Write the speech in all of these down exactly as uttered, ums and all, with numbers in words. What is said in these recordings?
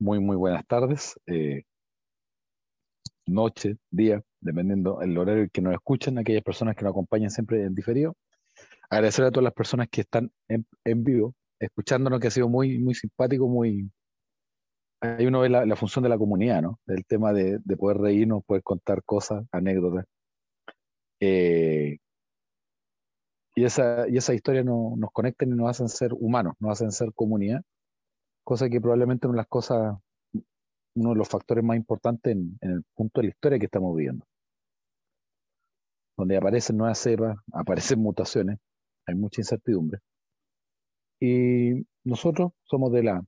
Muy, muy buenas tardes, eh, noche, día, dependiendo el horario que nos escuchan, aquellas personas que nos acompañan siempre en diferido. Agradecer a todas las personas que están en, en vivo, escuchándonos, que ha sido muy, muy simpático, muy... Ahí uno ve la, la función de la comunidad, ¿no? El tema de, de poder reírnos, poder contar cosas, anécdotas. Eh, y esa, y esa historia no, nos conectan y nos hacen ser humanos, nos hacen ser comunidad. Cosa que probablemente una de las cosas, uno de los factores más importantes en, en el punto de la historia que estamos viviendo. Donde aparecen nuevas cepas, aparecen mutaciones, hay mucha incertidumbre. Y nosotros somos de la,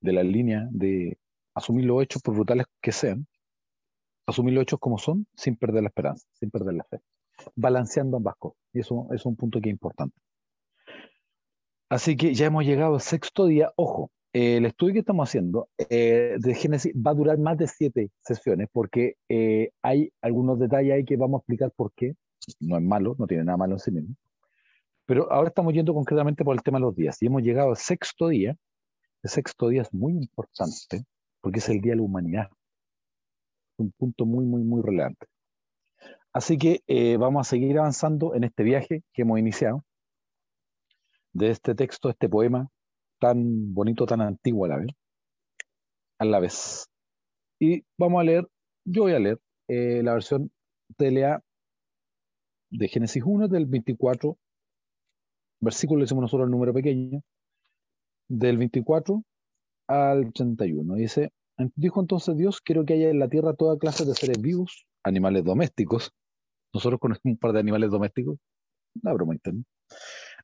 de la línea de asumir los hechos, por brutales que sean, asumir los hechos como son, sin perder la esperanza, sin perder la fe. Balanceando ambas cosas. Y eso, eso es un punto que es importante. Así que ya hemos llegado al sexto día. Ojo, eh, el estudio que estamos haciendo eh, de Génesis va a durar más de siete sesiones porque eh, hay algunos detalles ahí que vamos a explicar por qué. No es malo, no tiene nada malo en sí mismo. Pero ahora estamos yendo concretamente por el tema de los días. Y hemos llegado al sexto día. El sexto día es muy importante porque es el Día de la Humanidad. Un punto muy, muy, muy relevante. Así que eh, vamos a seguir avanzando en este viaje que hemos iniciado. De este texto, este poema tan bonito, tan antiguo a la vez. A la vez. Y vamos a leer, yo voy a leer eh, la versión T L A de Génesis uno, del veinticuatro, versículo, le decimos nosotros el número pequeño, del veinticuatro al ochenta y uno. Dice: dijo entonces Dios, quiero que haya en la tierra toda clase de seres vivos, animales domésticos. Nosotros conocemos un par de animales domésticos. Una broma interna.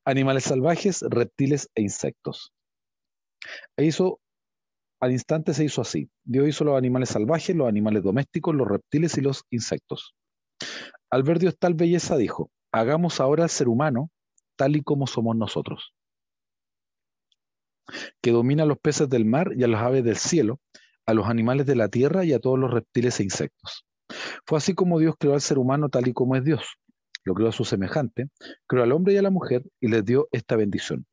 Animales salvajes, reptiles e insectos. E hizo, al instante se hizo así. Dios hizo los animales salvajes, los animales domésticos, los reptiles y los insectos. Al ver Dios tal belleza, dijo: hagamos ahora al ser humano tal y como somos nosotros, que domina a los peces del mar y a las aves del cielo, a los animales de la tierra y a todos los reptiles e insectos. Fue así como Dios creó al ser humano tal y como es Dios. Lo creó a su semejante, creó al hombre y a la mujer y les dio esta bendición.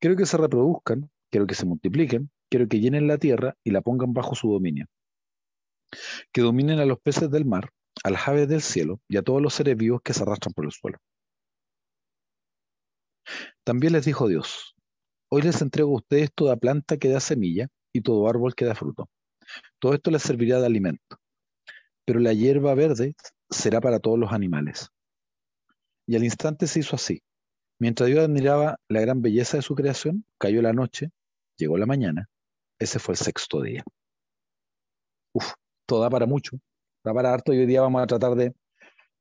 Quiero que se reproduzcan, quiero que se multipliquen, quiero que llenen la tierra y la pongan bajo su dominio. Que dominen a los peces del mar, a las aves del cielo y a todos los seres vivos que se arrastran por el suelo. También les dijo Dios: hoy les entrego a ustedes toda planta que da semilla y todo árbol que da fruto. Todo esto les servirá de alimento. Pero la hierba verde será para todos los animales. Y al instante se hizo así. Mientras Dios admiraba la gran belleza de su creación, cayó la noche, llegó la mañana. Ese fue el sexto día. Uf, todo da para mucho, da para harto, y hoy día vamos a tratar de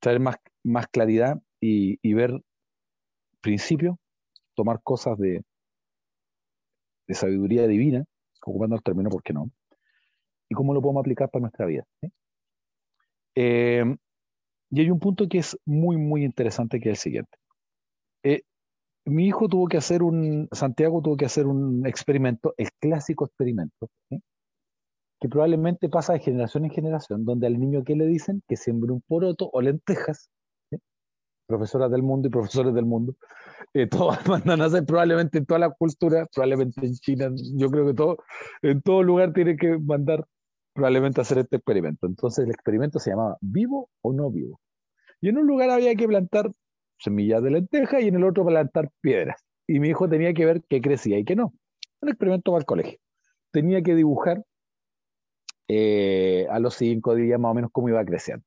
traer más, más claridad y, y ver principios, tomar cosas de, de sabiduría divina, ocupando el término, ¿por qué no? Y cómo lo podemos aplicar para nuestra vida. ¿Sí? Eh, Y hay un punto que es muy, muy interesante, que es el siguiente. Eh, mi hijo tuvo que hacer un, Santiago tuvo que hacer un experimento, el clásico experimento, ¿sí? Que probablemente pasa de generación en generación, donde al niño, ¿qué le dicen? Que siembre un poroto o lentejas, ¿sí? Profesoras del mundo y profesores del mundo, eh, todas mandan a hacer, probablemente en toda la cultura, probablemente en China, yo creo que todo, en todo lugar tienen que mandar, probablemente hacer este experimento. Entonces el experimento se llamaba ¿vivo o no vivo? Y en un lugar había que plantar semillas de lenteja y en el otro plantar piedras. Y mi hijo tenía que ver qué crecía y qué no. Un experimento para el colegio. Tenía que dibujar eh, a los cinco días más o menos cómo iba creciendo.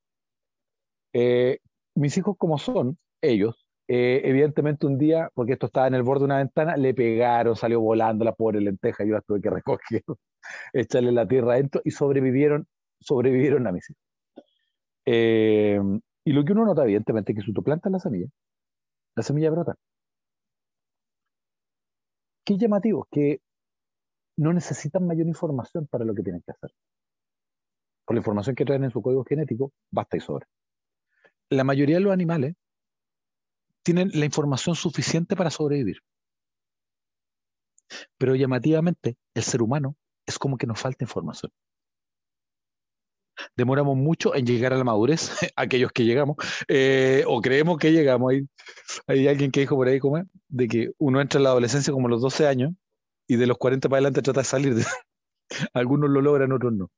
Eh, mis hijos, como son ellos, eh, evidentemente un día, porque esto estaba en el borde de una ventana, le pegaron, salió volando la pobre lenteja, yo la tuve que recoger, echarle la tierra adentro, y sobrevivieron, sobrevivieron a mis hijos. Eh, Y lo que uno nota, evidentemente, es que si tú plantas la semilla, la semilla brota. Qué llamativo, que no necesitan mayor información para lo que tienen que hacer. Por la información que traen en su código genético, basta y sobra. La mayoría de los animales tienen la información suficiente para sobrevivir. Pero llamativamente, el ser humano es como que nos falta información. Demoramos mucho en llegar a la madurez, aquellos que llegamos, eh, o creemos que llegamos. Hay, hay alguien que dijo por ahí, ¿cómo es?, de que uno entra en la adolescencia como a los doce años y de los cuarenta para adelante trata de salir. Algunos lo logran, otros no.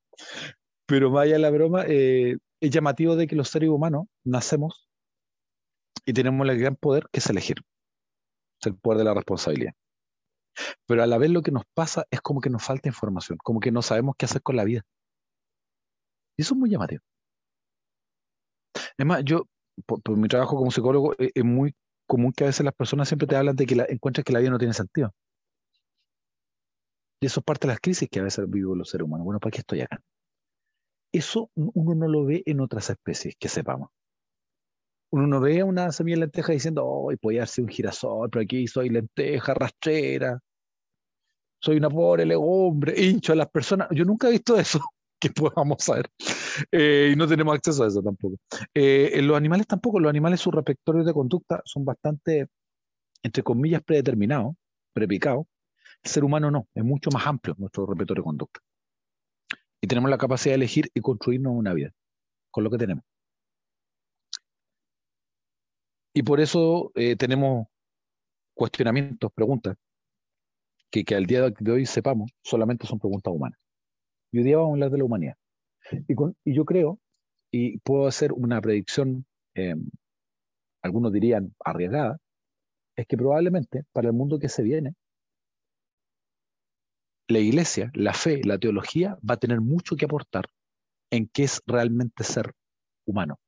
Pero más allá de la broma, eh, es llamativo de que los seres humanos nacemos y tenemos el gran poder que es elegir. Es el poder de la responsabilidad. Pero a la vez lo que nos pasa es como que nos falta información, como que no sabemos qué hacer con la vida. Y eso es muy llamativo. Es más, yo, por, por mi trabajo como psicólogo, es, es muy común que a veces las personas siempre te hablan de que la, encuentras que la vida no tiene sentido. Y eso es parte de las crisis que a veces viven los seres humanos. Bueno, ¿para qué estoy acá? Eso uno no lo ve en otras especies, que sepamos. Uno no ve una semilla de lenteja diciendo, oh, podía ser un girasol, pero aquí soy lenteja, rastrera, soy una pobre legumbre, hincho a las personas. Yo nunca he visto eso, que podamos saber. Eh, y no tenemos acceso a eso tampoco. Eh, en los animales tampoco. Los animales, sus repertorios de conducta son bastante, entre comillas, predeterminados, prepicados. El ser humano no, es mucho más amplio nuestro repertorio de conducta. Y tenemos la capacidad de elegir y construirnos una vida con lo que tenemos. Y por eso eh, tenemos cuestionamientos, preguntas, que, que al día de hoy sepamos, solamente son preguntas humanas. Y hoy día vamos a hablar de la humanidad. Y, con, y yo creo, y puedo hacer una predicción, eh, algunos dirían arriesgada, es que probablemente para el mundo que se viene, la iglesia, la fe, la teología va a tener mucho que aportar en qué es realmente ser humano.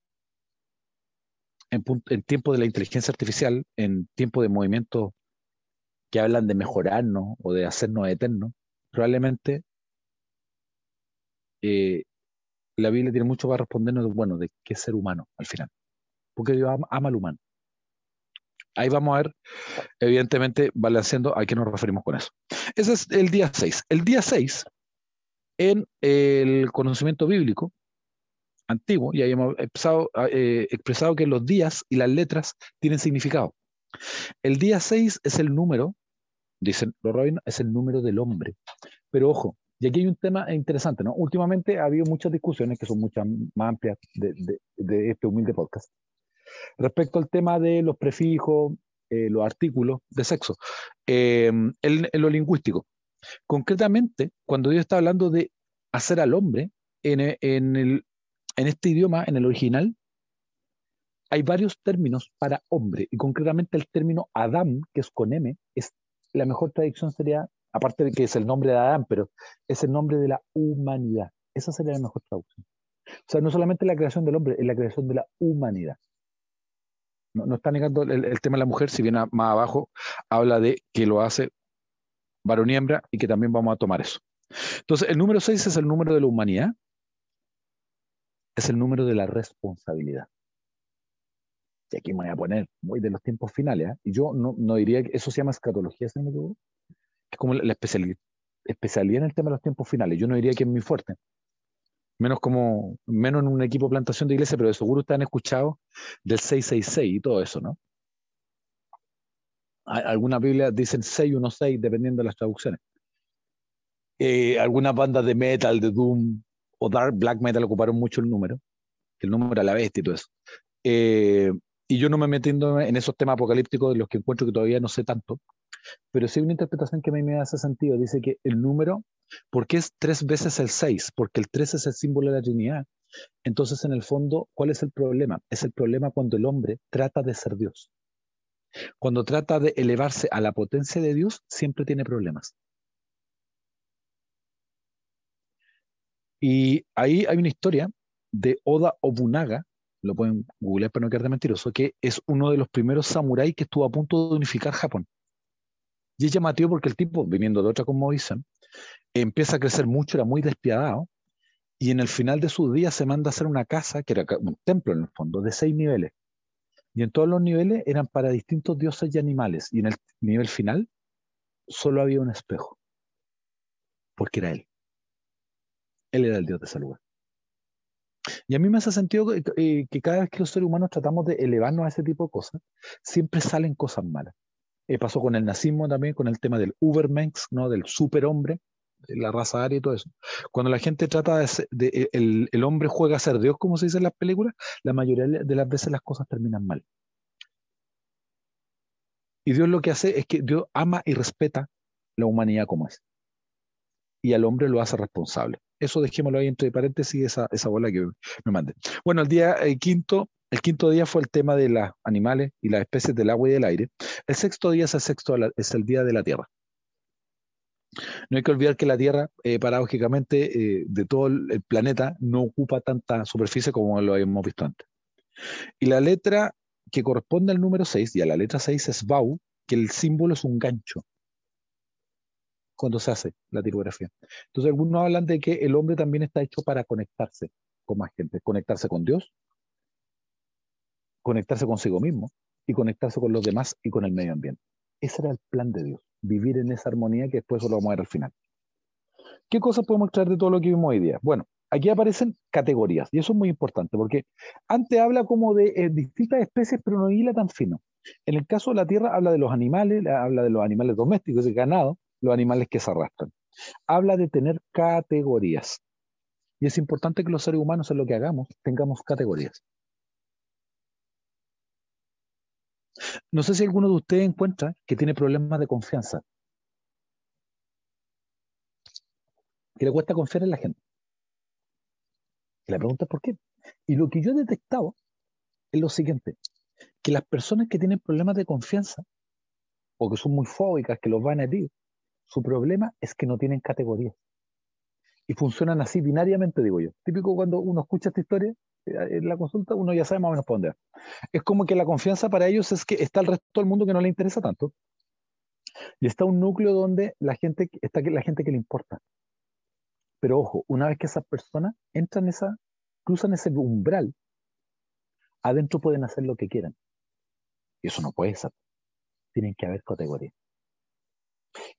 En, en tiempo de la inteligencia artificial, en tiempo de movimientos que hablan de mejorarnos o de hacernos eternos, probablemente eh, la Biblia tiene mucho para respondernos, bueno, de qué es ser humano al final. Porque Dios ama, ama al humano. Ahí vamos a ver, evidentemente, balanceando a qué nos referimos con eso. Ese es el día seis. El día seis, en el conocimiento bíblico antiguo, ya hemos expresado, eh, expresado que los días y las letras tienen significado. El día seis es el número, dicen los rabinos, es el número del hombre. Pero ojo, y aquí hay un tema interesante, ¿no? Últimamente ha habido muchas discusiones, que son muchas más amplias de, de, de este humilde podcast, respecto al tema de los prefijos, eh, los artículos de sexo, eh, en, en lo lingüístico. Concretamente, cuando Dios está hablando de hacer al hombre, en, en, el, en este idioma, en el original, hay varios términos para hombre, y concretamente el término Adam, que es con M, es, la mejor traducción sería, aparte de que es el nombre de Adán, pero es el nombre de la humanidad. Esa sería la mejor traducción. O sea, no solamente la creación del hombre, es la creación de la humanidad. No, no está negando el, el tema de la mujer, si bien a, más abajo habla de que lo hace varón y hembra y que también vamos a tomar eso. Entonces, el número seis es el número de la humanidad, es el número de la responsabilidad. Y aquí me voy a poner muy de los tiempos finales, ¿eh? Y yo no, no diría que eso se llama escatología, ¿sí? Es como la, la especialidad, especialidad en el tema de los tiempos finales. Yo no diría que es muy fuerte. Menos como, menos en un equipo de plantación de iglesia, pero de seguro ustedes han escuchado del seis seis seis y todo eso, ¿no? Algunas Biblias dicen seis uno seis, dependiendo de las traducciones. Eh, algunas bandas de metal, de doom o dark black metal ocuparon mucho el número, que el número era la bestia y todo eso. Eh, y yo no me metiendo en esos temas apocalípticos de los que encuentro que todavía no sé tanto, pero sí una interpretación que a mí me hace sentido. Dice que el número, ¿por qué es tres veces el seis? Porque el tres es el símbolo de la Trinidad. Entonces, en el fondo, ¿cuál es el problema? Es el problema cuando el hombre trata de ser Dios. Cuando trata de elevarse a la potencia de Dios, siempre tiene problemas. Y ahí hay una historia de Oda Nobunaga, lo pueden googlear para no quedar de mentiroso, que es uno de los primeros samuráis que estuvo a punto de unificar Japón. Y es llamativo porque el tipo, viniendo de otra cosmovisión, empieza a crecer mucho, era muy despiadado, y en el final de sus días se manda a hacer una casa, que era un templo en el fondo, de seis niveles. Y en todos los niveles eran para distintos dioses y animales, y en el nivel final solo había un espejo, porque era él. Él era el dios de ese lugar. Y a mí me hace sentido que, eh, que cada vez que los seres humanos tratamos de elevarnos a ese tipo de cosas, siempre salen cosas malas. Eh, pasó con el nazismo también, con el tema del Übermensch, ¿no? Del superhombre, de la raza aria y todo eso. Cuando la gente trata de, ser, de, de el, el hombre juega a ser Dios, como se dice en las películas, la mayoría de las veces las cosas terminan mal. Y Dios lo que hace es que Dios ama y respeta la humanidad como es. y al hombre lo hace responsable. Eso dejémoslo ahí entre paréntesis, esa, esa bola que me mande. Bueno, el día eh, quinto, el quinto día fue el tema de los animales y las especies del agua y del aire. El sexto día es el, sexto, es el día de la tierra. No hay que olvidar que la Tierra, eh, paradójicamente, eh, de todo el planeta, no ocupa tanta superficie como lo habíamos visto antes. Y la letra que corresponde al número seis, y a la letra seis es Bau, que el símbolo es un gancho, cuando se hace la tipografía. Entonces algunos hablan de que el hombre también está hecho para conectarse con más gente, conectarse con Dios, conectarse consigo mismo, y conectarse con los demás y con el medio ambiente. Ese era el plan de Dios, vivir en esa armonía que después lo vamos a ver al final. ¿Qué cosas podemos traer de todo lo que vimos hoy día? Bueno, aquí aparecen categorías, y eso es muy importante, porque antes habla como de eh, distintas especies, pero no hila tan fino. En el caso de la tierra habla de los animales, habla de los animales domésticos, el ganado, los animales que se arrastran. Habla de tener categorías, y es importante que los seres humanos en lo que hagamos tengamos categorías. No sé si alguno de ustedes encuentra que tiene problemas de confianza, que le cuesta confiar en la gente. Y la pregunta es ¿por qué? Y lo que yo he detectado es lo siguiente, que las personas que tienen problemas de confianza, o que son muy fóbicas, que los van a herir, su problema es que no tienen categorías. Y funcionan así binariamente, digo yo. Típico cuando uno escucha esta historia, en la consulta uno ya sabe más o menos para dónde va. Es como que la confianza para ellos es que está el resto del mundo que no le interesa tanto, y está un núcleo donde la gente, está la gente que le importa. Pero ojo, una vez que esas personas entran esa, cruzan ese umbral, adentro pueden hacer lo que quieran, y eso no puede ser. Tienen que haber categorías.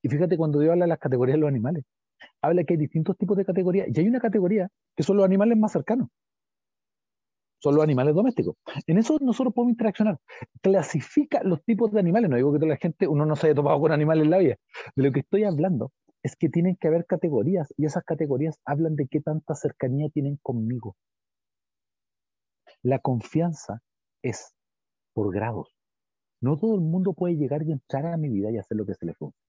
Y fíjate, cuando Dios habla de las categorías de los animales, habla que hay distintos tipos de categorías, y hay una categoría que son los animales más cercanos, son los animales domésticos. En eso nosotros podemos interaccionar. Clasifica los tipos de animales. No digo que toda la gente, uno no se haya topado con animales en la vida. De lo que estoy hablando es que tienen que haber categorías, y esas categorías hablan de qué tanta cercanía tienen conmigo. La confianza es por grados. No todo el mundo puede llegar y entrar a mi vida y hacer lo que se le funciona.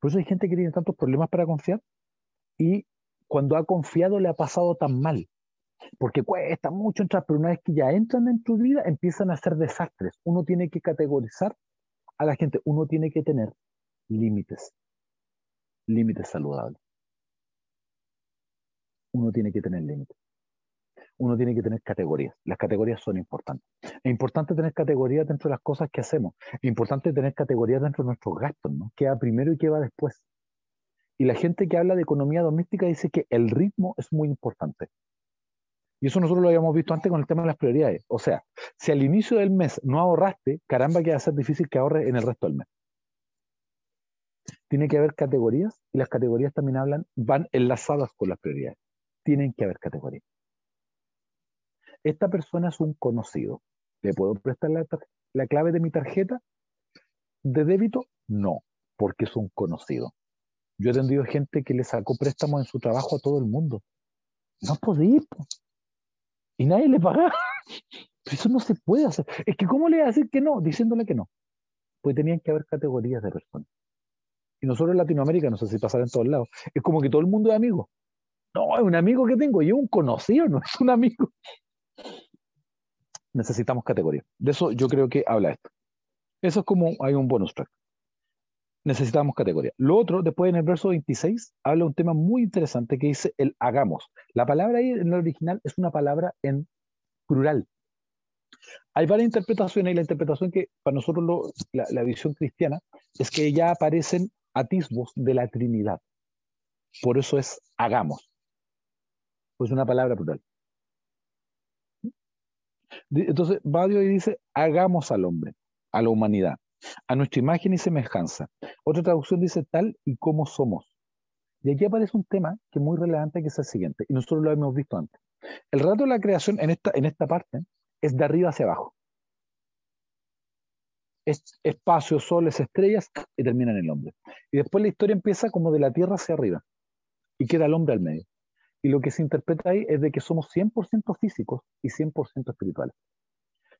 Por eso hay gente que tiene tantos problemas para confiar, y cuando ha confiado le ha pasado tan mal. Porque cuesta mucho entrar, pero una vez que ya entran en tu vida, empiezan a hacer desastres. Uno tiene que categorizar a la gente, uno tiene que tener límites, límites saludables. Uno tiene que tener límites. Uno tiene que tener categorías. Las categorías son importantes. Es importante tener categorías dentro de las cosas que hacemos. Es importante tener categorías dentro de nuestros gastos, ¿no? ¿Qué va primero y qué va después? Y la gente que habla de economía doméstica dice que el ritmo es muy importante. Y eso nosotros lo habíamos visto antes con el tema de las prioridades. O sea, si al inicio del mes no ahorraste, caramba que va a ser difícil que ahorres en el resto del mes. Tiene que haber categorías, y las categorías también hablan, van enlazadas con las prioridades. Tienen que haber categorías. Esta persona es un conocido. ¿Le puedo prestar la, la clave de mi tarjeta de débito? No, porque es un conocido. Yo he atendido gente que le sacó préstamos en su trabajo a todo el mundo. No podía ir. Y nadie le pagaba. Pero eso no se puede hacer. Es que ¿cómo le voy a decir que no? Diciéndole que no. Pues tenían que haber categorías de personas. Y nosotros en Latinoamérica, no sé si pasará en todos lados, es como que todo el mundo es amigo. No, es un amigo que tengo. Y es un conocido, no es un amigo. Necesitamos categorías. De eso yo creo que habla esto. Eso es como hay un bonus track. Necesitamos categorías. Lo otro, después en el verso veintiséis, habla un tema muy interesante que dice el hagamos. La palabra ahí en el original es una palabra en plural. Hay varias interpretaciones, y la interpretación que para nosotros lo, la, la visión cristiana es que ya aparecen atisbos de la Trinidad. Por eso es hagamos. Pues una palabra plural. Entonces va Dios y dice hagamos al hombre, a la humanidad, a nuestra imagen y semejanza. Otra traducción dice tal y como somos. Y aquí aparece un tema que es muy relevante, que es el siguiente, y nosotros lo hemos visto antes. El relato de la creación en esta, en esta parte es de arriba hacia abajo. Es espacio, soles, estrellas, y termina en el hombre. Y después la historia empieza como de la tierra hacia arriba, y queda el hombre al medio. Y lo que se interpreta ahí es de que somos cien por ciento físicos y cien por ciento espirituales.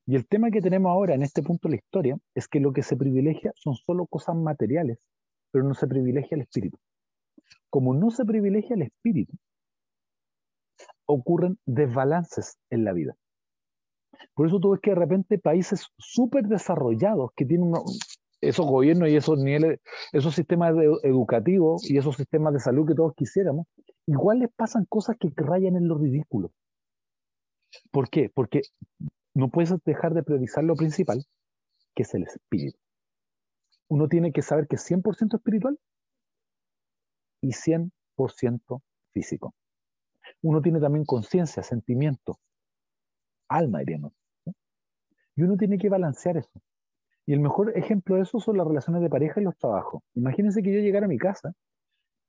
Y el tema que tenemos ahora en este punto de la historia es que lo que se privilegia son solo cosas materiales, pero no se privilegia el espíritu. como no se privilegia el espíritu, ocurren desbalances en la vida. Por eso tú ves que de repente países súper desarrollados que tienen uno, esos gobiernos y esos niveles, esos sistemas de, educativos y esos sistemas de salud que todos quisiéramos, igual les pasan cosas que rayan en lo ridículo. ¿Por qué? Porque no puedes dejar de priorizar lo principal, que es el espíritu. Uno tiene que saber que es cien por ciento espiritual y cien por ciento físico. Uno tiene también conciencia, sentimiento, alma, diríamos, ¿no? Y uno tiene que balancear eso. Y el mejor ejemplo de eso son las relaciones de pareja y los trabajos. Imagínense que yo llegara a mi casa,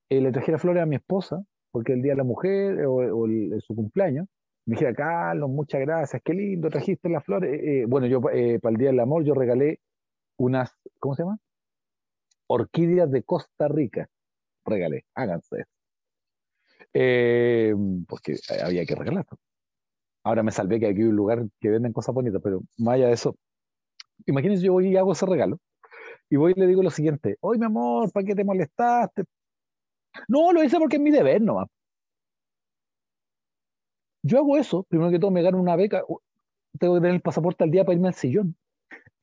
eh, le trajera flores a mi esposa, porque el día de la mujer eh, o, o el, el, su cumpleaños, me dijera, Carlos, muchas gracias, qué lindo, trajiste las flores. Eh, eh, bueno, yo eh, para el Día del Amor yo regalé unas, ¿cómo se llama? Orquídeas de Costa Rica. Regalé, háganse. Eh, porque había que regalar. Ahora me salvé que aquí hay un lugar que venden cosas bonitas, pero más allá de eso, imagínense, yo voy y hago ese regalo, y voy y le digo lo siguiente, oye, mi amor, ¿para qué te molestaste? No, lo hice porque es mi deber, nomás. Yo hago eso, primero que todo me gano una beca, tengo que tener el pasaporte al día para irme al sillón.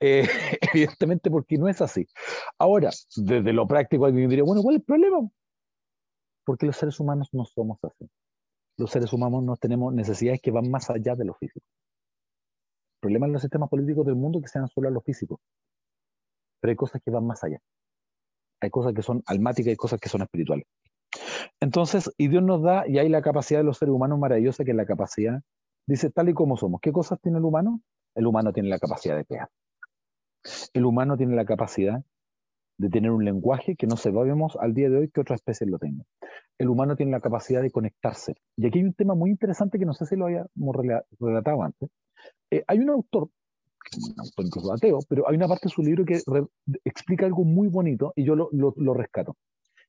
Eh, evidentemente porque no es así. Ahora, desde lo práctico alguien diría, bueno, ¿cuál es el problema? Porque los seres humanos no somos así. Los seres humanos no tenemos necesidades que van más allá de lo físico. El problema en los sistemas políticos del mundo es que sean solo a lo físico. Pero hay cosas que van más allá. Hay cosas que son almáticas y hay cosas que son espirituales. Entonces, y Dios nos da, y hay la capacidad de los seres humanos maravillosa, que es la capacidad, dice, tal y como somos. ¿Qué cosas tiene el humano? El humano tiene la capacidad de crear. El humano tiene la capacidad de tener un lenguaje que no sabemos al día de hoy que otras especies lo tengan. El humano tiene la capacidad de conectarse. Y aquí hay un tema muy interesante que no sé si lo habíamos relatado antes. Eh, hay un autor, un autor incluso ateo, pero hay una parte de su libro que re, explica algo muy bonito y yo lo, lo, lo rescato.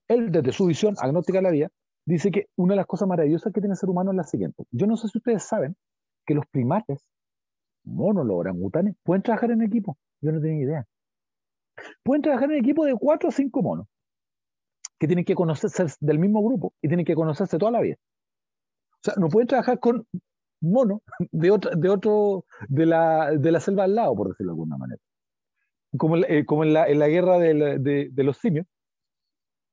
Él, desde su visión agnóstica de la vida, dice que una de las cosas maravillosas que tiene el ser humano es la siguiente. Yo no sé si ustedes saben que los primates, monos, los orangutanes, pueden trabajar en equipo. Yo no tenía idea. Pueden trabajar en equipo de cuatro o cinco monos, que tienen que conocerse del mismo grupo y tienen que conocerse toda la vida. O sea, no pueden trabajar con monos de otro, de, otro, de, la, de la selva al lado, por decirlo de alguna manera. Como, eh, como en, la, en la guerra de, la, de, de los simios.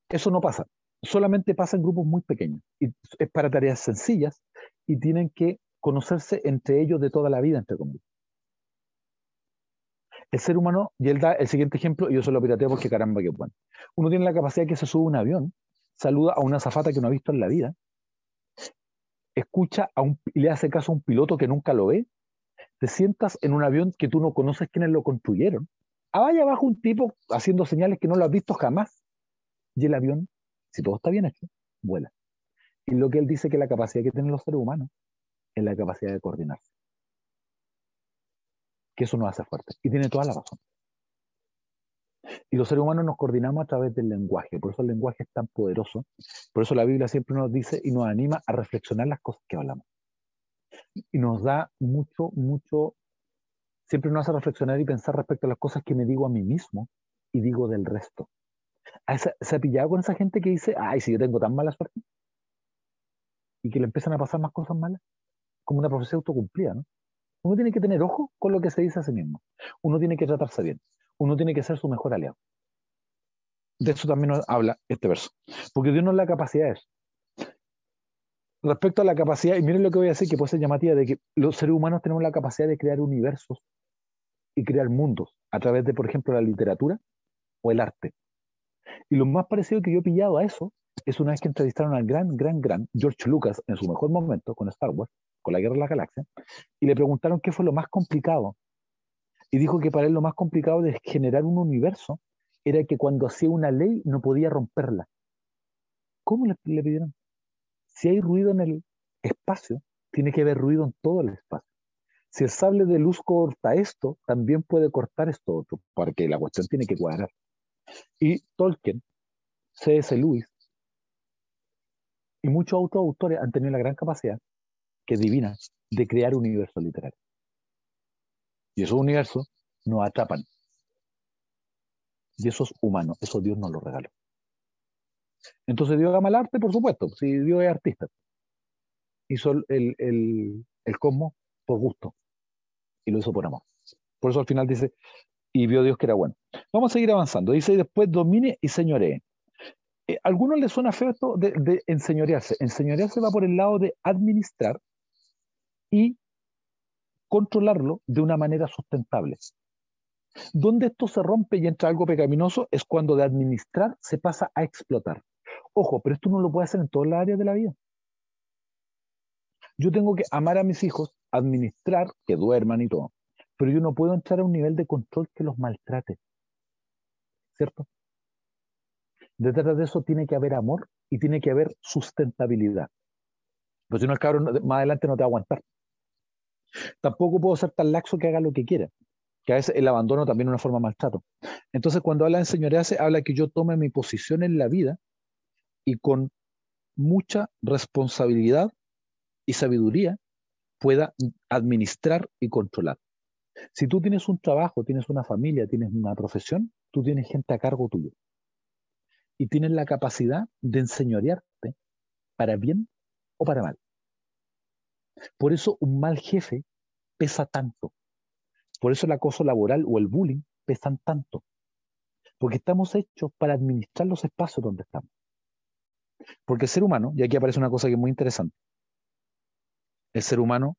Eso no pasa, solamente pasa en grupos muy pequeños. Y es para tareas sencillas y tienen que conocerse entre ellos de toda la vida, entre comillas. El ser humano, y él da el siguiente ejemplo, y yo se lo pirateo porque caramba, qué bueno. Uno tiene la capacidad que se sube a un avión, saluda a una azafata que no ha visto en la vida, escucha a un, le hace caso a un piloto que nunca lo ve, te sientas en un avión que tú no conoces quiénes lo construyeron, allá abajo un tipo haciendo señales que no lo has visto jamás, y el avión, si todo está bien hecho, vuela. Y lo que él dice que la capacidad que tienen los seres humanos es la capacidad de coordinarse. Que eso nos hace fuertes. Y tiene toda la razón. Y los seres humanos nos coordinamos a través del lenguaje. Por eso el lenguaje es tan poderoso. Por eso la Biblia siempre nos dice y nos anima a reflexionar las cosas que hablamos. Y nos da mucho, mucho... Siempre nos hace reflexionar y pensar respecto a las cosas que me digo a mí mismo y digo del resto. Esa, se ha pillado con esa gente que dice, ay, si yo tengo tan mala suerte, y que le empiezan a pasar más cosas malas, como una profecía autocumplida, ¿no? Uno tiene que tener ojo con lo que se dice a sí mismo, uno tiene que tratarse bien, uno tiene que ser su mejor aliado. De eso también nos habla este verso, porque Dios nos da la capacidad de eso. Respecto a la capacidad, y miren lo que voy a decir, que puede ser llamativa, de que los seres humanos tenemos la capacidad de crear universos y crear mundos, a través de, por ejemplo, la literatura o el arte. Y lo más parecido que yo he pillado a eso es una vez que entrevistaron al gran, gran, gran George Lucas en su mejor momento con Star Wars, con la Guerra de la Galaxia, y le preguntaron qué fue lo más complicado. Y dijo que para él lo más complicado de generar un universo era que cuando hacía una ley no podía romperla. ¿Cómo le, le pidieron? Si hay ruido en el espacio, tiene que haber ruido en todo el espacio. Si el sable de luz corta esto, también puede cortar esto otro, porque la cuestión tiene que cuadrar. Y Tolkien, C S Lewis y muchos otros autores han tenido la gran capacidad, que es divina, de crear un universo literario. Y esos universos nos atrapan. Y eso es humano, eso Dios nos lo regaló. Entonces Dios ama el arte, por supuesto, si Dios es artista. Hizo el, el, el cosmos por gusto y lo hizo por amor. Por eso al final dice, y vio Dios que era bueno. Vamos a seguir avanzando. Dice, después domine y señoree. Eh, ¿A algunos les suena feo esto de, de enseñorearse? Enseñorearse va por el lado de administrar y controlarlo de una manera sustentable. Donde esto se rompe y entra algo pecaminoso es cuando de administrar se pasa a explotar. Ojo, pero esto no lo puede hacer en todas las áreas de la vida. Yo tengo que amar a mis hijos, administrar, que duerman y todo, pero yo no puedo entrar a un nivel de control que los maltrate, ¿cierto? Detrás de eso tiene que haber amor y tiene que haber sustentabilidad. Pues si no, el cabrón más adelante no te va a aguantar. Tampoco puedo ser tan laxo que haga lo que quiera, que a veces el abandono también es una forma de maltrato. Entonces cuando habla de enseñorearse, habla que yo tome mi posición en la vida y con mucha responsabilidad y sabiduría pueda administrar y controlar. Si tú tienes un trabajo, tienes una familia, tienes una profesión, tú tienes gente a cargo tuyo y tienes la capacidad de enseñorearte para bien o para mal. Por eso un mal jefe pesa tanto. Por eso el acoso laboral o el bullying pesan tanto. Porque estamos hechos para administrar los espacios donde estamos. Porque el ser humano, y aquí aparece una cosa que es muy interesante, el ser humano,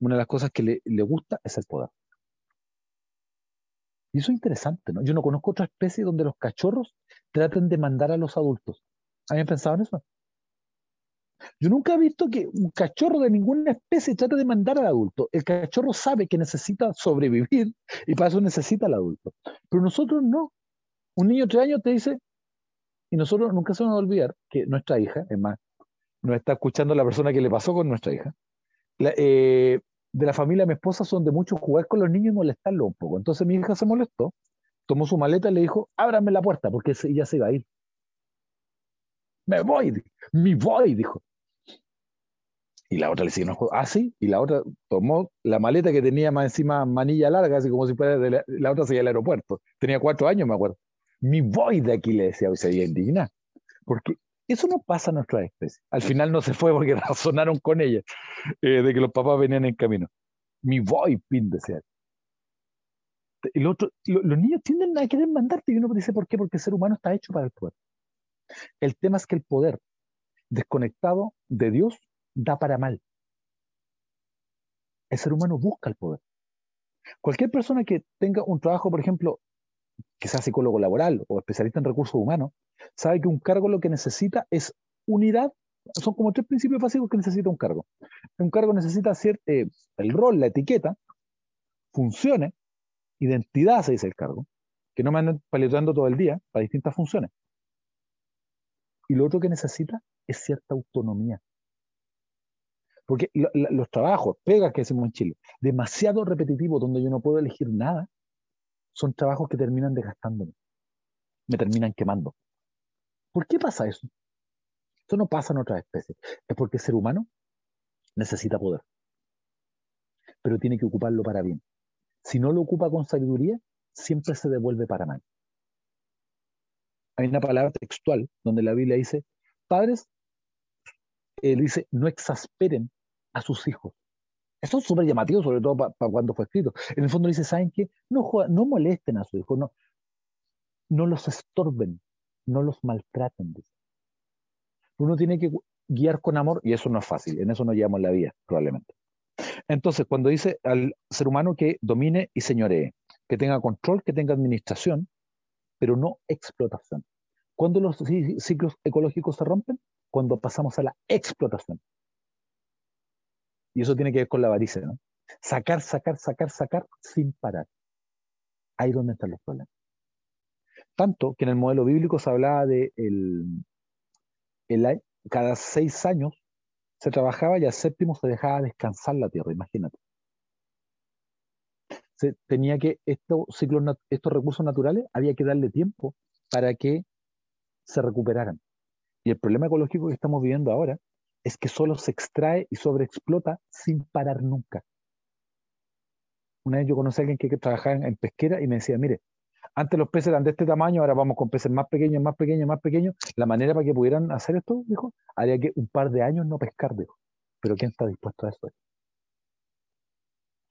una de las cosas que le, le gusta es el poder. Y eso es interesante, ¿no? Yo no conozco otra especie donde los cachorros traten de mandar a los adultos. ¿Habían pensado en eso? Yo nunca he visto que un cachorro de ninguna especie trate de mandar al adulto. El cachorro sabe que necesita sobrevivir y para eso necesita al adulto. Pero nosotros no. Un niño de tres años te dice, y nosotros nunca se nos va a olvidar que nuestra hija, es más, nos está escuchando la persona que le pasó con nuestra hija, la, eh, de la familia de mi esposa son de mucho jugar con los niños y molestarlos un poco. Entonces mi hija se molestó, tomó su maleta y le dijo, ábrame la puerta, porque ella se iba a ir. Me voy, me voy, dijo. Y la otra le siguió, ah, sí, y la otra tomó la maleta que tenía más encima manilla larga, así como si fuera de la, la otra seguía al aeropuerto. Tenía cuatro años, me acuerdo. Me voy de aquí, le decía, y se iba a indignar. Porque eso no pasa en nuestra especie. Al final no se fue porque razonaron con ella, eh, de que los papás venían en camino. Me voy, pin, decía. El otro, lo, los niños tienden a querer mandarte y uno dice, ¿por qué? Porque el ser humano está hecho para el poder. El tema es que el poder desconectado de Dios da para mal. El ser humano busca el poder. Cualquier persona que tenga un trabajo, por ejemplo, que sea psicólogo laboral o especialista en recursos humanos, sabe que un cargo lo que necesita es unidad. Son como tres principios básicos que necesita un cargo. Un cargo necesita hacer eh, el rol, la etiqueta, funciones, identidad, se dice el cargo, que no me anden paleteando todo el día para distintas funciones. Y lo otro que necesita es cierta autonomía. Porque los trabajos, pegas que hacemos en Chile, demasiado repetitivos, donde yo no puedo elegir nada, son trabajos que terminan desgastándome. Me terminan quemando. ¿Por qué pasa eso? Eso no pasa en otras especies. Es porque el ser humano necesita poder. Pero tiene que ocuparlo para bien. Si no lo ocupa con sabiduría, siempre se devuelve para mal. Hay una palabra textual donde la Biblia dice, padres, él dice, no exasperen a sus hijos. Eso es súper llamativo, sobre todo para pa cuando fue escrito. En el fondo dice, ¿saben qué? No, joda, no molesten a sus hijos, no, no los estorben, no los maltraten. Dice. Uno tiene que guiar con amor, y eso no es fácil, en eso no llevamos la vida, probablemente. Entonces, cuando dice al ser humano que domine y señoree, que tenga control, que tenga administración, pero no explotación. ¿Cuándo los ciclos ecológicos se rompen? Cuando pasamos a la explotación. Y eso tiene que ver con la avaricia, ¿no? Sacar, sacar, sacar, sacar, sin parar. Ahí es donde están los problemas. Tanto que en el modelo bíblico se hablaba de el, el, cada seis años se trabajaba y al séptimo se dejaba descansar la tierra, imagínate. Se, tenía que, estos, ciclos, estos recursos naturales, había que darle tiempo para que se recuperaran. Y el problema ecológico que estamos viviendo ahora es que solo se extrae y sobreexplota sin parar nunca. Una vez yo conocí a alguien que trabajaba en pesquera y me decía, mire, Antes los peces eran de este tamaño, ahora vamos con peces más pequeños, más pequeños, más pequeños. La manera para que pudieran hacer esto, dijo, haría que un par de años no pescar, dijo. Pero ¿quién está dispuesto a eso?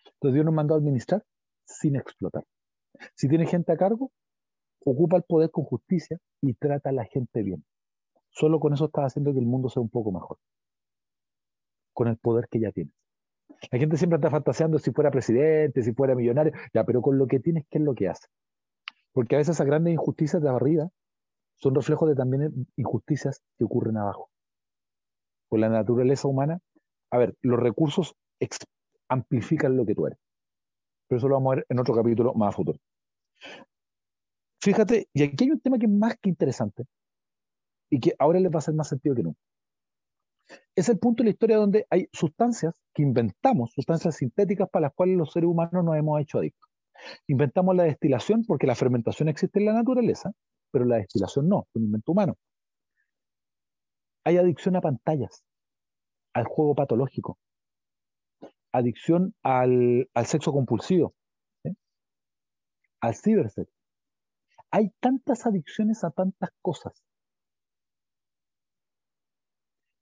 Entonces Dios nos mandó a administrar sin explotar. Si tiene gente a cargo, ocupa el poder con justicia y trata a la gente bien. Solo con eso estás haciendo que el mundo sea un poco mejor. Con el poder que ya tienes. La gente siempre está fantaseando si fuera presidente, si fuera millonario. Ya, pero con lo que tienes, ¿qué es lo que hace? Porque a veces esas grandes injusticias de arriba son reflejos de también injusticias que ocurren abajo. Con la naturaleza humana, a ver, los recursos amplifican lo que tú eres. Pero eso lo vamos a ver en otro capítulo más a futuro. Fíjate, y aquí hay un tema que es más que interesante y que ahora les va a hacer más sentido que nunca. Es el punto de la historia donde hay sustancias que inventamos, sustancias sintéticas para las cuales los seres humanos nos hemos hecho adictos. Inventamos la destilación porque la fermentación existe en la naturaleza, pero la destilación no, es un invento humano. Hay adicción a pantallas, al juego patológico, adicción al, al sexo compulsivo, ¿eh? Al cibersex. Hay tantas adicciones a tantas cosas.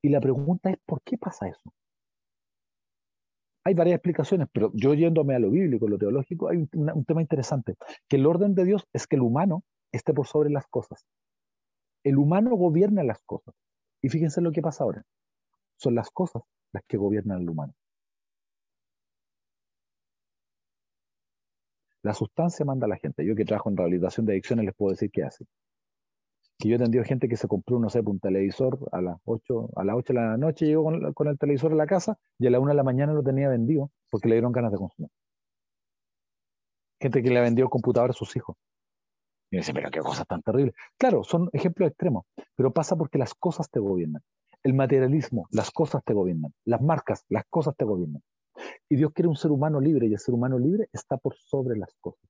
Y la pregunta es, ¿por qué pasa eso? Hay varias explicaciones, pero yo yéndome a lo bíblico, lo teológico, hay un, una, un tema interesante, que el orden de Dios es que el humano esté por sobre las cosas. El humano gobierna las cosas. Y fíjense lo que pasa ahora. Son las cosas las que gobiernan al humano. La sustancia manda a la gente. Yo que trabajo en rehabilitación de adicciones les puedo decir qué hace. Que yo he tenido gente que se compró, no sé, un televisor a las ocho, a las ocho de la noche llegó con, con el televisor a la casa y a las una de la mañana lo tenía vendido porque le dieron ganas de consumir. Gente que le vendió el computador a sus hijos. Y me dicen, pero qué cosas tan terribles. Claro, son ejemplos extremos, pero pasa porque las cosas te gobiernan. El materialismo, las cosas te gobiernan. Las marcas, las cosas te gobiernan. Y Dios quiere un ser humano libre, y el ser humano libre está por sobre las cosas.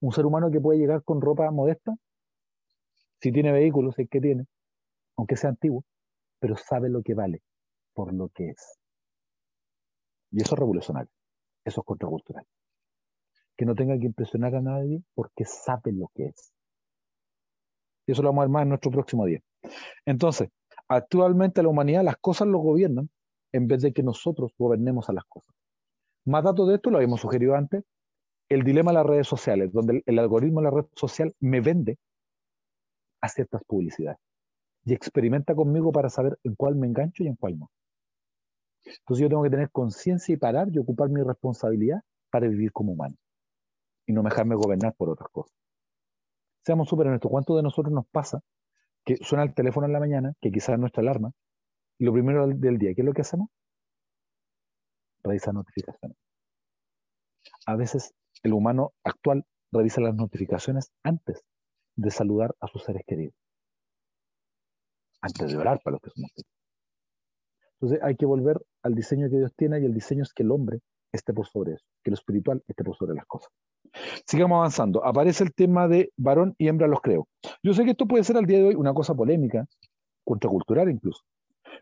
Un ser humano que puede llegar con ropa modesta, si tiene vehículos, es que tiene, aunque sea antiguo, pero sabe lo que vale, por lo que es. Y eso es revolucionario, eso es contracultural. Que no tenga que impresionar a nadie porque sabe lo que es. Y eso lo vamos a ver más en nuestro próximo día. Entonces, actualmente la humanidad, las cosas lo gobiernan, en vez de que nosotros gobernemos a las cosas. Más datos de esto, lo habíamos sugerido antes, el dilema de las redes sociales, donde el algoritmo de la red social me vende a ciertas publicidades y experimenta conmigo para saber en cuál me engancho y en cuál no. Entonces yo tengo que tener conciencia y parar y ocupar mi responsabilidad para vivir como humano y no dejarme gobernar por otras cosas. Seamos súper honestos, ¿cuántos de nosotros nos pasa que suena el teléfono en la mañana, que quizás es nuestra alarma, y lo primero del día, ¿qué es lo que hacemos? Revisar notificaciones. A veces el humano actual revisa las notificaciones antes de saludar a sus seres queridos, antes de orar para los que somos queridos. Entonces hay que volver al diseño que Dios tiene, y el diseño es que el hombre esté por sobre eso, que lo espiritual esté por sobre las cosas. Sigamos avanzando. Aparece el tema de varón y hembra los creó. Yo sé que esto puede ser al día de hoy una cosa polémica, contracultural incluso,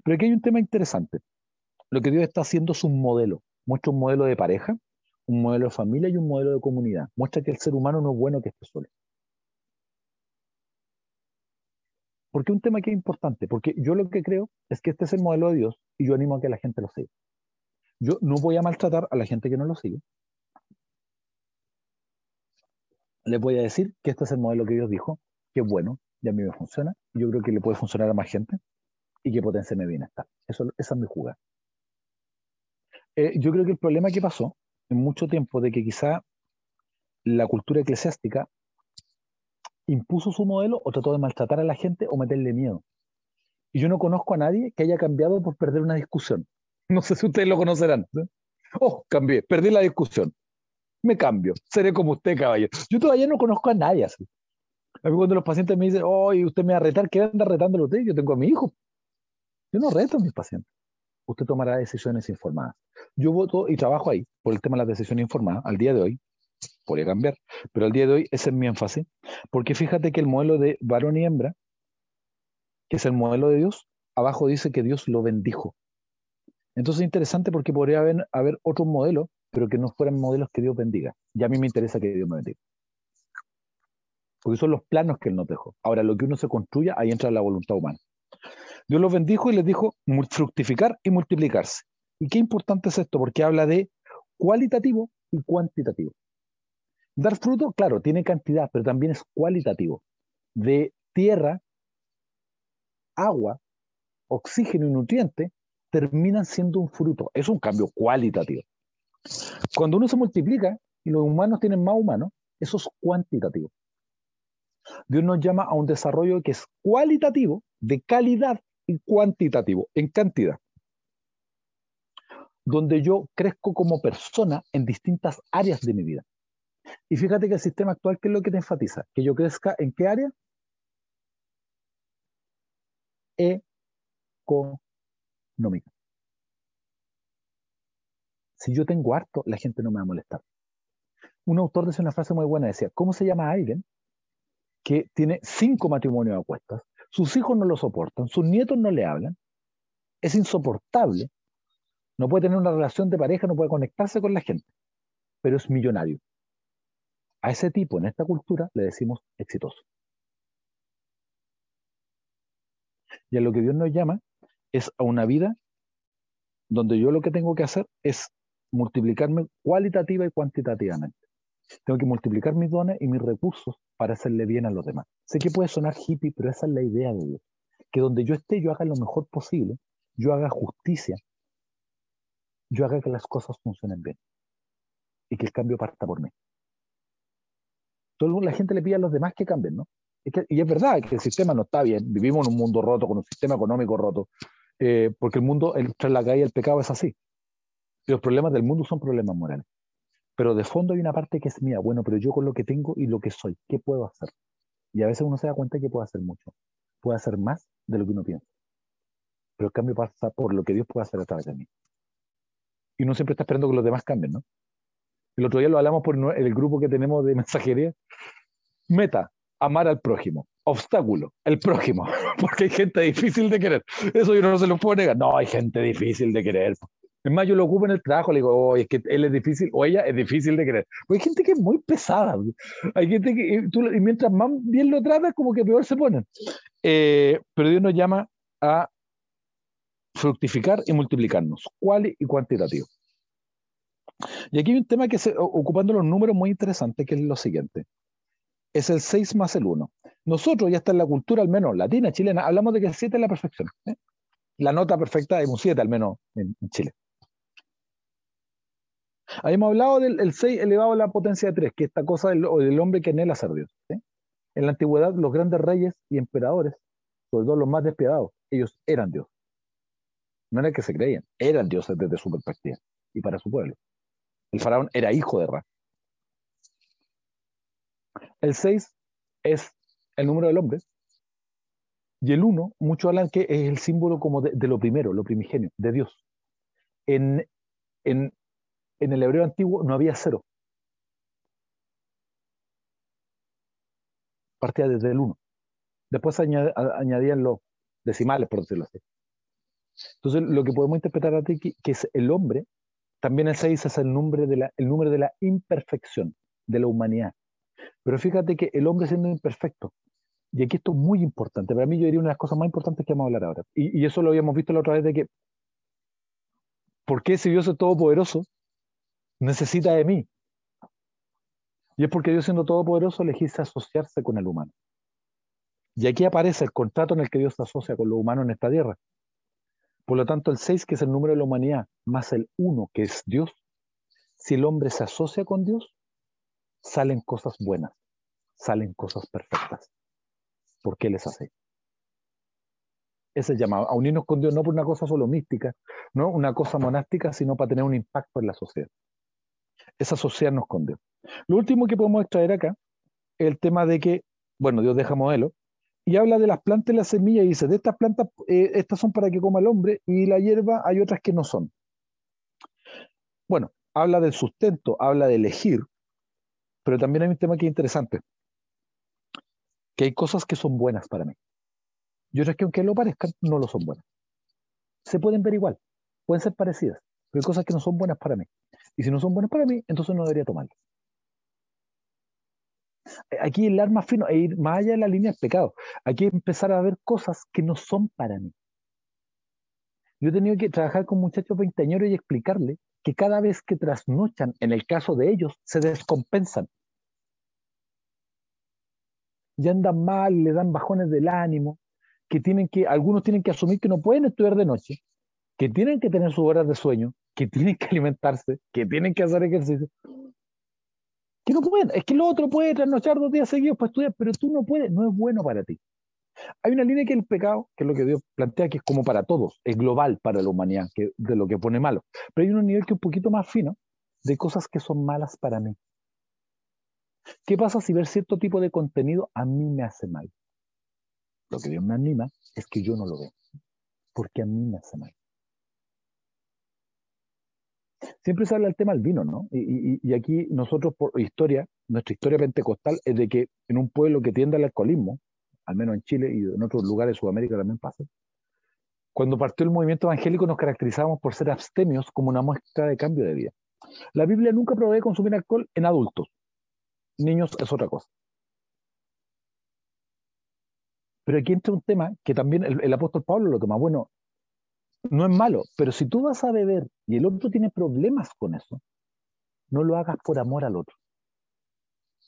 pero aquí hay un tema interesante. Lo que Dios está haciendo es un modelo. Muestra un modelo de pareja, un modelo de familia y un modelo de comunidad. Muestra que el ser humano no es bueno que esté solo. Porque un tema que es importante, porque yo lo que creo es que este es el modelo de Dios y yo animo a que la gente lo siga. Yo no voy a maltratar a la gente que no lo sigue. Les voy a decir que este es el modelo que Dios dijo, que es bueno y a mí me funciona. Yo creo que le puede funcionar a más gente y que potencie mi bienestar. Eso, esa es mi jugada. Eh, yo creo que el problema que pasó en mucho tiempo de que quizá la cultura eclesiástica impuso su modelo o trató de maltratar a la gente o meterle miedo. Y yo no conozco a nadie que haya cambiado por perder una discusión. No sé si ustedes lo conocerán. ¿Eh? Oh, cambié, perdí la discusión. Me cambio, seré como usted, caballero. Yo todavía no conozco a nadie así. A mí cuando los pacientes me dicen, oh, y usted me va a retar, ¿qué anda retándolo usted? Yo tengo a mi hijo. Yo no reto a mis pacientes. Usted tomará decisiones informadas. Yo voto y trabajo ahí por el tema de las decisiones informadas al día de hoy. Podría cambiar, pero al día de hoy ese es mi énfasis. Porque fíjate que el modelo de varón y hembra, que es el modelo de Dios, abajo dice que Dios lo bendijo. Entonces es interesante porque podría haber, haber otro modelo, pero que no fueran modelos que Dios bendiga. Y a mí me interesa que Dios me bendiga. porque son los planos que Él nos dejó. Ahora, lo que uno se construya, ahí entra la voluntad humana. Dios los bendijo y les dijo fructificar y multiplicarse. ¿Y qué importante es esto? Porque habla de cualitativo y cuantitativo. Dar fruto, claro, tiene cantidad, pero también es cualitativo. De tierra, agua, oxígeno y nutriente terminan siendo un fruto. Es un cambio cualitativo. Cuando uno se multiplica y los humanos tienen más humanos, eso es cuantitativo. Dios nos llama a un desarrollo que es cualitativo, de calidad, y cuantitativo, en cantidad. Donde yo crezco como persona en distintas áreas de mi vida. Y fíjate que el sistema actual, ¿qué es lo que te enfatiza? Que yo crezca ¿en qué área? Económica. Si yo tengo harto, la gente no me va a molestar. Un autor decía una frase muy buena, decía, ¿cómo se llama alguien que tiene cinco matrimonios a cuestas, sus hijos no lo soportan, sus nietos no le hablan, es insoportable, no puede tener una relación de pareja, no puede conectarse con la gente, pero es millonario? A ese tipo, en esta cultura, le decimos exitoso. Y a lo que Dios nos llama es a una vida donde yo lo que tengo que hacer es multiplicarme cualitativa y cuantitativamente. Tengo que multiplicar mis dones y mis recursos para hacerle bien a los demás. Sé que puede sonar hippie, pero esa es la idea de Dios. Que donde yo esté, yo haga lo mejor posible, yo haga justicia, yo haga que las cosas funcionen bien y que el cambio parta por mí. Todo, la gente le pide a los demás que cambien, ¿no? Es que, y es verdad que el sistema no está bien, vivimos en un mundo roto, con un sistema económico roto, eh, porque el mundo, el, tras la caída del pecado es así. Y los problemas del mundo son problemas morales. Pero de fondo hay una parte que es mía, bueno, pero yo con lo que tengo y lo que soy, ¿qué puedo hacer? Y a veces uno se da cuenta que puede hacer mucho, puede hacer más de lo que uno piensa. Pero el cambio pasa por lo que Dios puede hacer a través de mí. Y uno siempre está esperando que los demás cambien, ¿no? El otro día lo hablamos por el grupo que tenemos de mensajería. Meta, amar al prójimo. Obstáculo, el prójimo. Porque hay gente difícil de querer. Eso yo no se lo puedo negar. No, hay gente difícil de querer. Es más, yo lo ocupo en el trabajo. Le digo, oh, es que él es difícil o ella es difícil de querer. Porque hay gente que es muy pesada. Hay gente que, tú, y mientras más bien lo tratas, como que peor se ponen. Eh, pero Dios nos llama a fructificar y multiplicarnos. Cual y cuantitativo. Y aquí hay un tema que se, ocupando los números muy interesante, que es lo siguiente. Es el seis más el uno. Nosotros, ya está en la cultura, al menos latina, chilena, hablamos de que el siete es la perfección, ¿eh? La nota perfecta es un siete, al menos en, en Chile. Habíamos hablado del el seis elevado a la potencia de tres, que es esta cosa del, del hombre que anhela ser Dios, ¿eh? En la antigüedad, los grandes reyes y emperadores, sobre todo los más despiadados, ellos eran Dios. No era que se creían, eran dioses desde su perspectiva y para su pueblo. El faraón era hijo de Ra. El seis es el número del hombre. Y el uno, muchos hablan que es el símbolo como de, de lo primero, lo primigenio, de Dios. En, en, en el hebreo antiguo no había cero. Partía desde el uno. Después añade, a, añadían los decimales, por decirlo así. Entonces, lo que podemos interpretar aquí que, que es el hombre. También el seis es el número, de la, el número de la imperfección de la humanidad. Pero fíjate que el hombre siendo imperfecto, y aquí esto es muy importante, para mí yo diría una de las cosas más importantes que vamos a hablar ahora, y, y eso lo habíamos visto la otra vez de que, ¿por qué si Dios es todopoderoso necesita de mí? Y es porque Dios siendo todopoderoso elegiste asociarse con el humano. Y aquí aparece el contrato en el que Dios se asocia con lo humano en esta tierra. Por lo tanto, el seis, que es el número de la humanidad, más el uno, que es Dios, si el hombre se asocia con Dios, salen cosas buenas, salen cosas perfectas. ¿Por qué les hace? Ese llamado, a unirnos con Dios, no por una cosa solo mística, no una cosa monástica, sino para tener un impacto en la sociedad. Es asociarnos con Dios. Lo último que podemos extraer acá es el tema de que, bueno, Dios deja modelo, y habla de las plantas y las semillas, y dice, de estas plantas, eh, estas son para que coma el hombre, y la hierba hay otras que no son. Bueno, habla del sustento, habla de elegir, pero también hay un tema que es interesante, que hay cosas que son buenas para mí, y otras que aunque lo parezcan, no lo son buenas. Se pueden ver igual, pueden ser parecidas, pero hay cosas que no son buenas para mí, y si no son buenas para mí, entonces no debería tomarlas. Aquí el arma fino es ir más allá de la línea del pecado. Aquí empezar a ver cosas que no son para mí. Yo he tenido que trabajar con muchachos veinteañeros y explicarles que cada vez que trasnochan, en el caso de ellos, se descompensan. Ya andan mal, le dan bajones del ánimo, que tienen que, algunos tienen que asumir que no pueden estudiar de noche, que tienen que tener sus horas de sueño, que tienen que alimentarse, que tienen que hacer ejercicio. Que no pueden, es que el otro puede trasnochar dos días seguidos para estudiar, pero tú no puedes, no es bueno para ti. Hay una línea que es el pecado, que es lo que Dios plantea, que es como para todos, es global para la humanidad, que de lo que pone malo. Pero hay un nivel que es un poquito más fino, de cosas que son malas para mí. ¿Qué pasa si ver cierto tipo de contenido a mí me hace mal? Lo que Dios me anima es que yo no lo vea, porque a mí me hace mal. Siempre se habla el tema del vino, ¿no? Y, y, y aquí nosotros, por historia, nuestra historia pentecostal es de que en un pueblo que tiende al alcoholismo, al menos en Chile y en otros lugares de Sudamérica también pasa, cuando partió el movimiento evangélico nos caracterizábamos por ser abstemios como una muestra de cambio de vida. La Biblia nunca prohíbe consumir alcohol en adultos. Niños es otra cosa. Pero aquí entra un tema que también el, el apóstol Pablo lo toma. Bueno, no es malo, pero si tú vas a beber y el otro tiene problemas con eso, no lo hagas por amor al otro.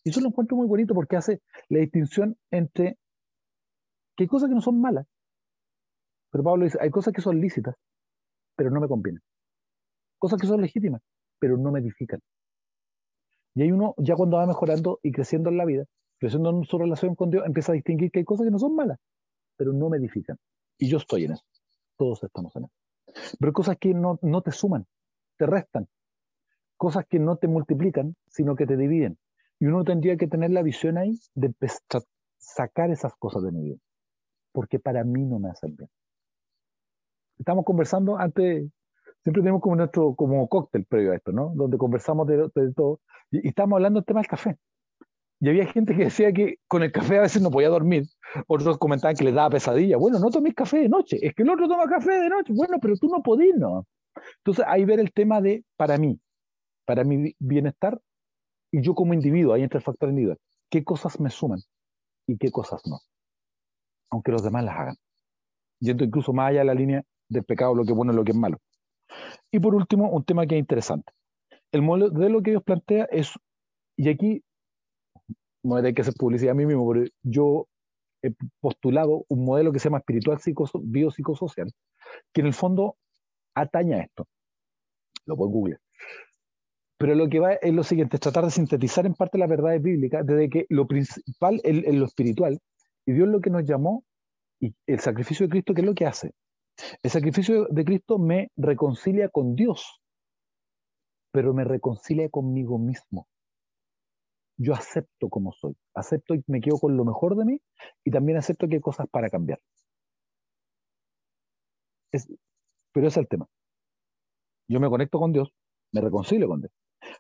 Y eso lo encuentro muy bonito porque hace la distinción entre que hay cosas que no son malas. Pero Pablo dice, hay cosas que son lícitas, pero no me convienen. Cosas que son legítimas, pero no me edifican. Y ahí uno, ya cuando va mejorando y creciendo en la vida, creciendo en su relación con Dios, empieza a distinguir que hay cosas que no son malas, pero no me edifican. Y yo estoy en eso. Todos estamos en eso. Pero cosas que no, no te suman, te restan. Cosas que no te multiplican, sino que te dividen. Y uno tendría que tener la visión ahí de sacar esas cosas de mi vida. Porque para mí no me hacen bien. Estamos conversando antes... Siempre tenemos como nuestro como cóctel previo a esto, ¿no? Donde conversamos de, de todo. Y, y estábamos hablando del tema del café. Y había gente que decía que con el café a veces no podía dormir. Otros comentaban que les daba pesadilla. Bueno, no tomes café de noche. Es que el otro toma café de noche. Bueno, pero tú no podís, ¿no? Entonces ahí ver el tema de para mí, para mi bienestar y yo como individuo, ahí entra el factor individual. ¿Qué cosas me suman y qué cosas no? Aunque los demás las hagan. Yendo incluso más allá de la línea del pecado, lo que es bueno y lo que es malo. Y por último, un tema que es interesante. El modelo que Dios plantea es, y aquí no hay que hacer publicidad a mí mismo, pero yo he postulado un modelo que se llama espiritual biopsicosocial, que en el fondo atañe a esto. Lo puedo googlear. Pero lo que va es lo siguiente, es tratar de sintetizar en parte las verdades bíblicas, desde que lo principal es lo espiritual, y Dios lo que nos llamó, y el sacrificio de Cristo, ¿qué es lo que hace? El sacrificio de Cristo me reconcilia con Dios, pero me reconcilia conmigo mismo. Yo acepto como soy, acepto y me quedo con lo mejor de mí y también acepto que hay cosas para cambiar. Es, pero ese es el tema. Yo me conecto con Dios, me reconcilio con Dios,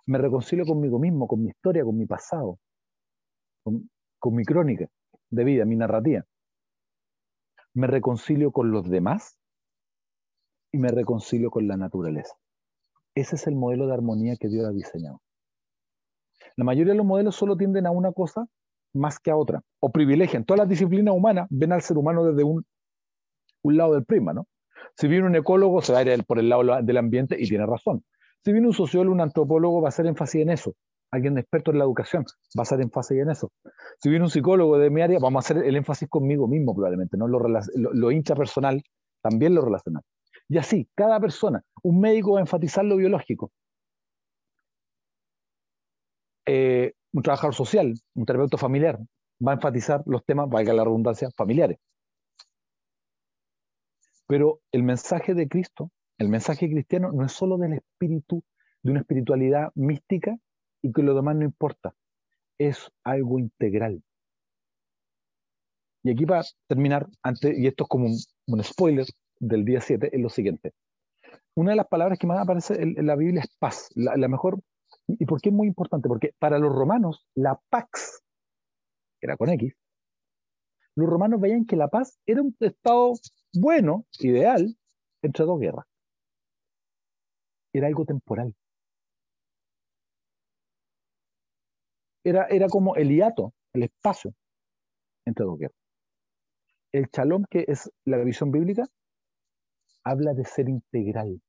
me reconcilio conmigo mismo, con mi historia, con mi pasado, con, con mi crónica de vida, mi narrativa. Me reconcilio con los demás y me reconcilio con la naturaleza. Ese es el modelo de armonía que Dios ha diseñado. La mayoría de los modelos solo tienden a una cosa más que a otra, o privilegian. Todas las disciplinas humanas ven al ser humano desde un, un lado del prisma, ¿no? Si viene un ecólogo, se va a ir por el lado del ambiente y tiene razón. Si viene un sociólogo, un antropólogo, va a hacer énfasis en eso. Alguien experto en la educación va a hacer énfasis en eso. Si viene un psicólogo de mi área, vamos a hacer el énfasis conmigo mismo probablemente, ¿no? Lo, lo, lo intrapersonal, también lo relacional. Y así, cada persona, un médico va a enfatizar lo biológico. Eh, un trabajador social, un terapeuta familiar, va a enfatizar los temas, valga la redundancia, familiares. Pero el mensaje de Cristo, el mensaje cristiano, no es solo del espíritu, de una espiritualidad mística, y que lo demás no importa, es algo integral. Y aquí para terminar, antes, y esto es como un, un spoiler del día siete, es lo siguiente. Una de las palabras que más aparece en, en la Biblia es paz, la, la mejor, y, y por qué es muy importante, porque para los romanos, la Pax, que era con X, los romanos veían que la paz era un estado bueno, ideal, entre dos guerras. Era algo temporal. Era, era como el hiato el espacio entre dos guerras. El Shalom, que es la visión bíblica, habla de ser integral.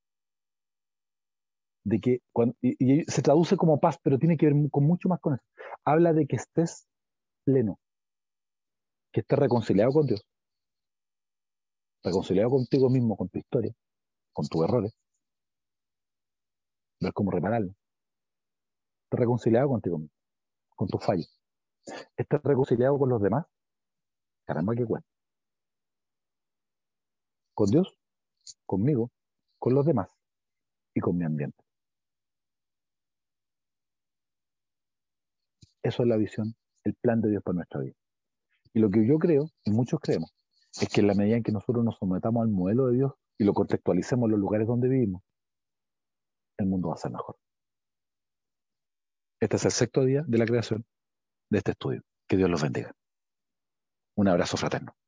De que cuando, y, y se traduce como paz, pero tiene que ver con mucho más con eso. Habla de que estés pleno, que estés reconciliado con Dios, reconciliado contigo mismo, con tu historia, con tus errores. Ver cómo repararlo. Estés reconciliado contigo mismo, con tus fallos. Estés reconciliado con los demás. Caramba, qué cuesta. Con Dios, conmigo, con los demás y con mi ambiente. Eso es la visión, el plan de Dios para nuestra vida. Y lo que yo creo, y muchos creemos, es que en la medida en que nosotros nos sometamos al modelo de Dios y lo contextualicemos en los lugares donde vivimos, el mundo va a ser mejor. Este es el sexto día de la creación de este estudio. Que Dios los bendiga. Un abrazo fraterno.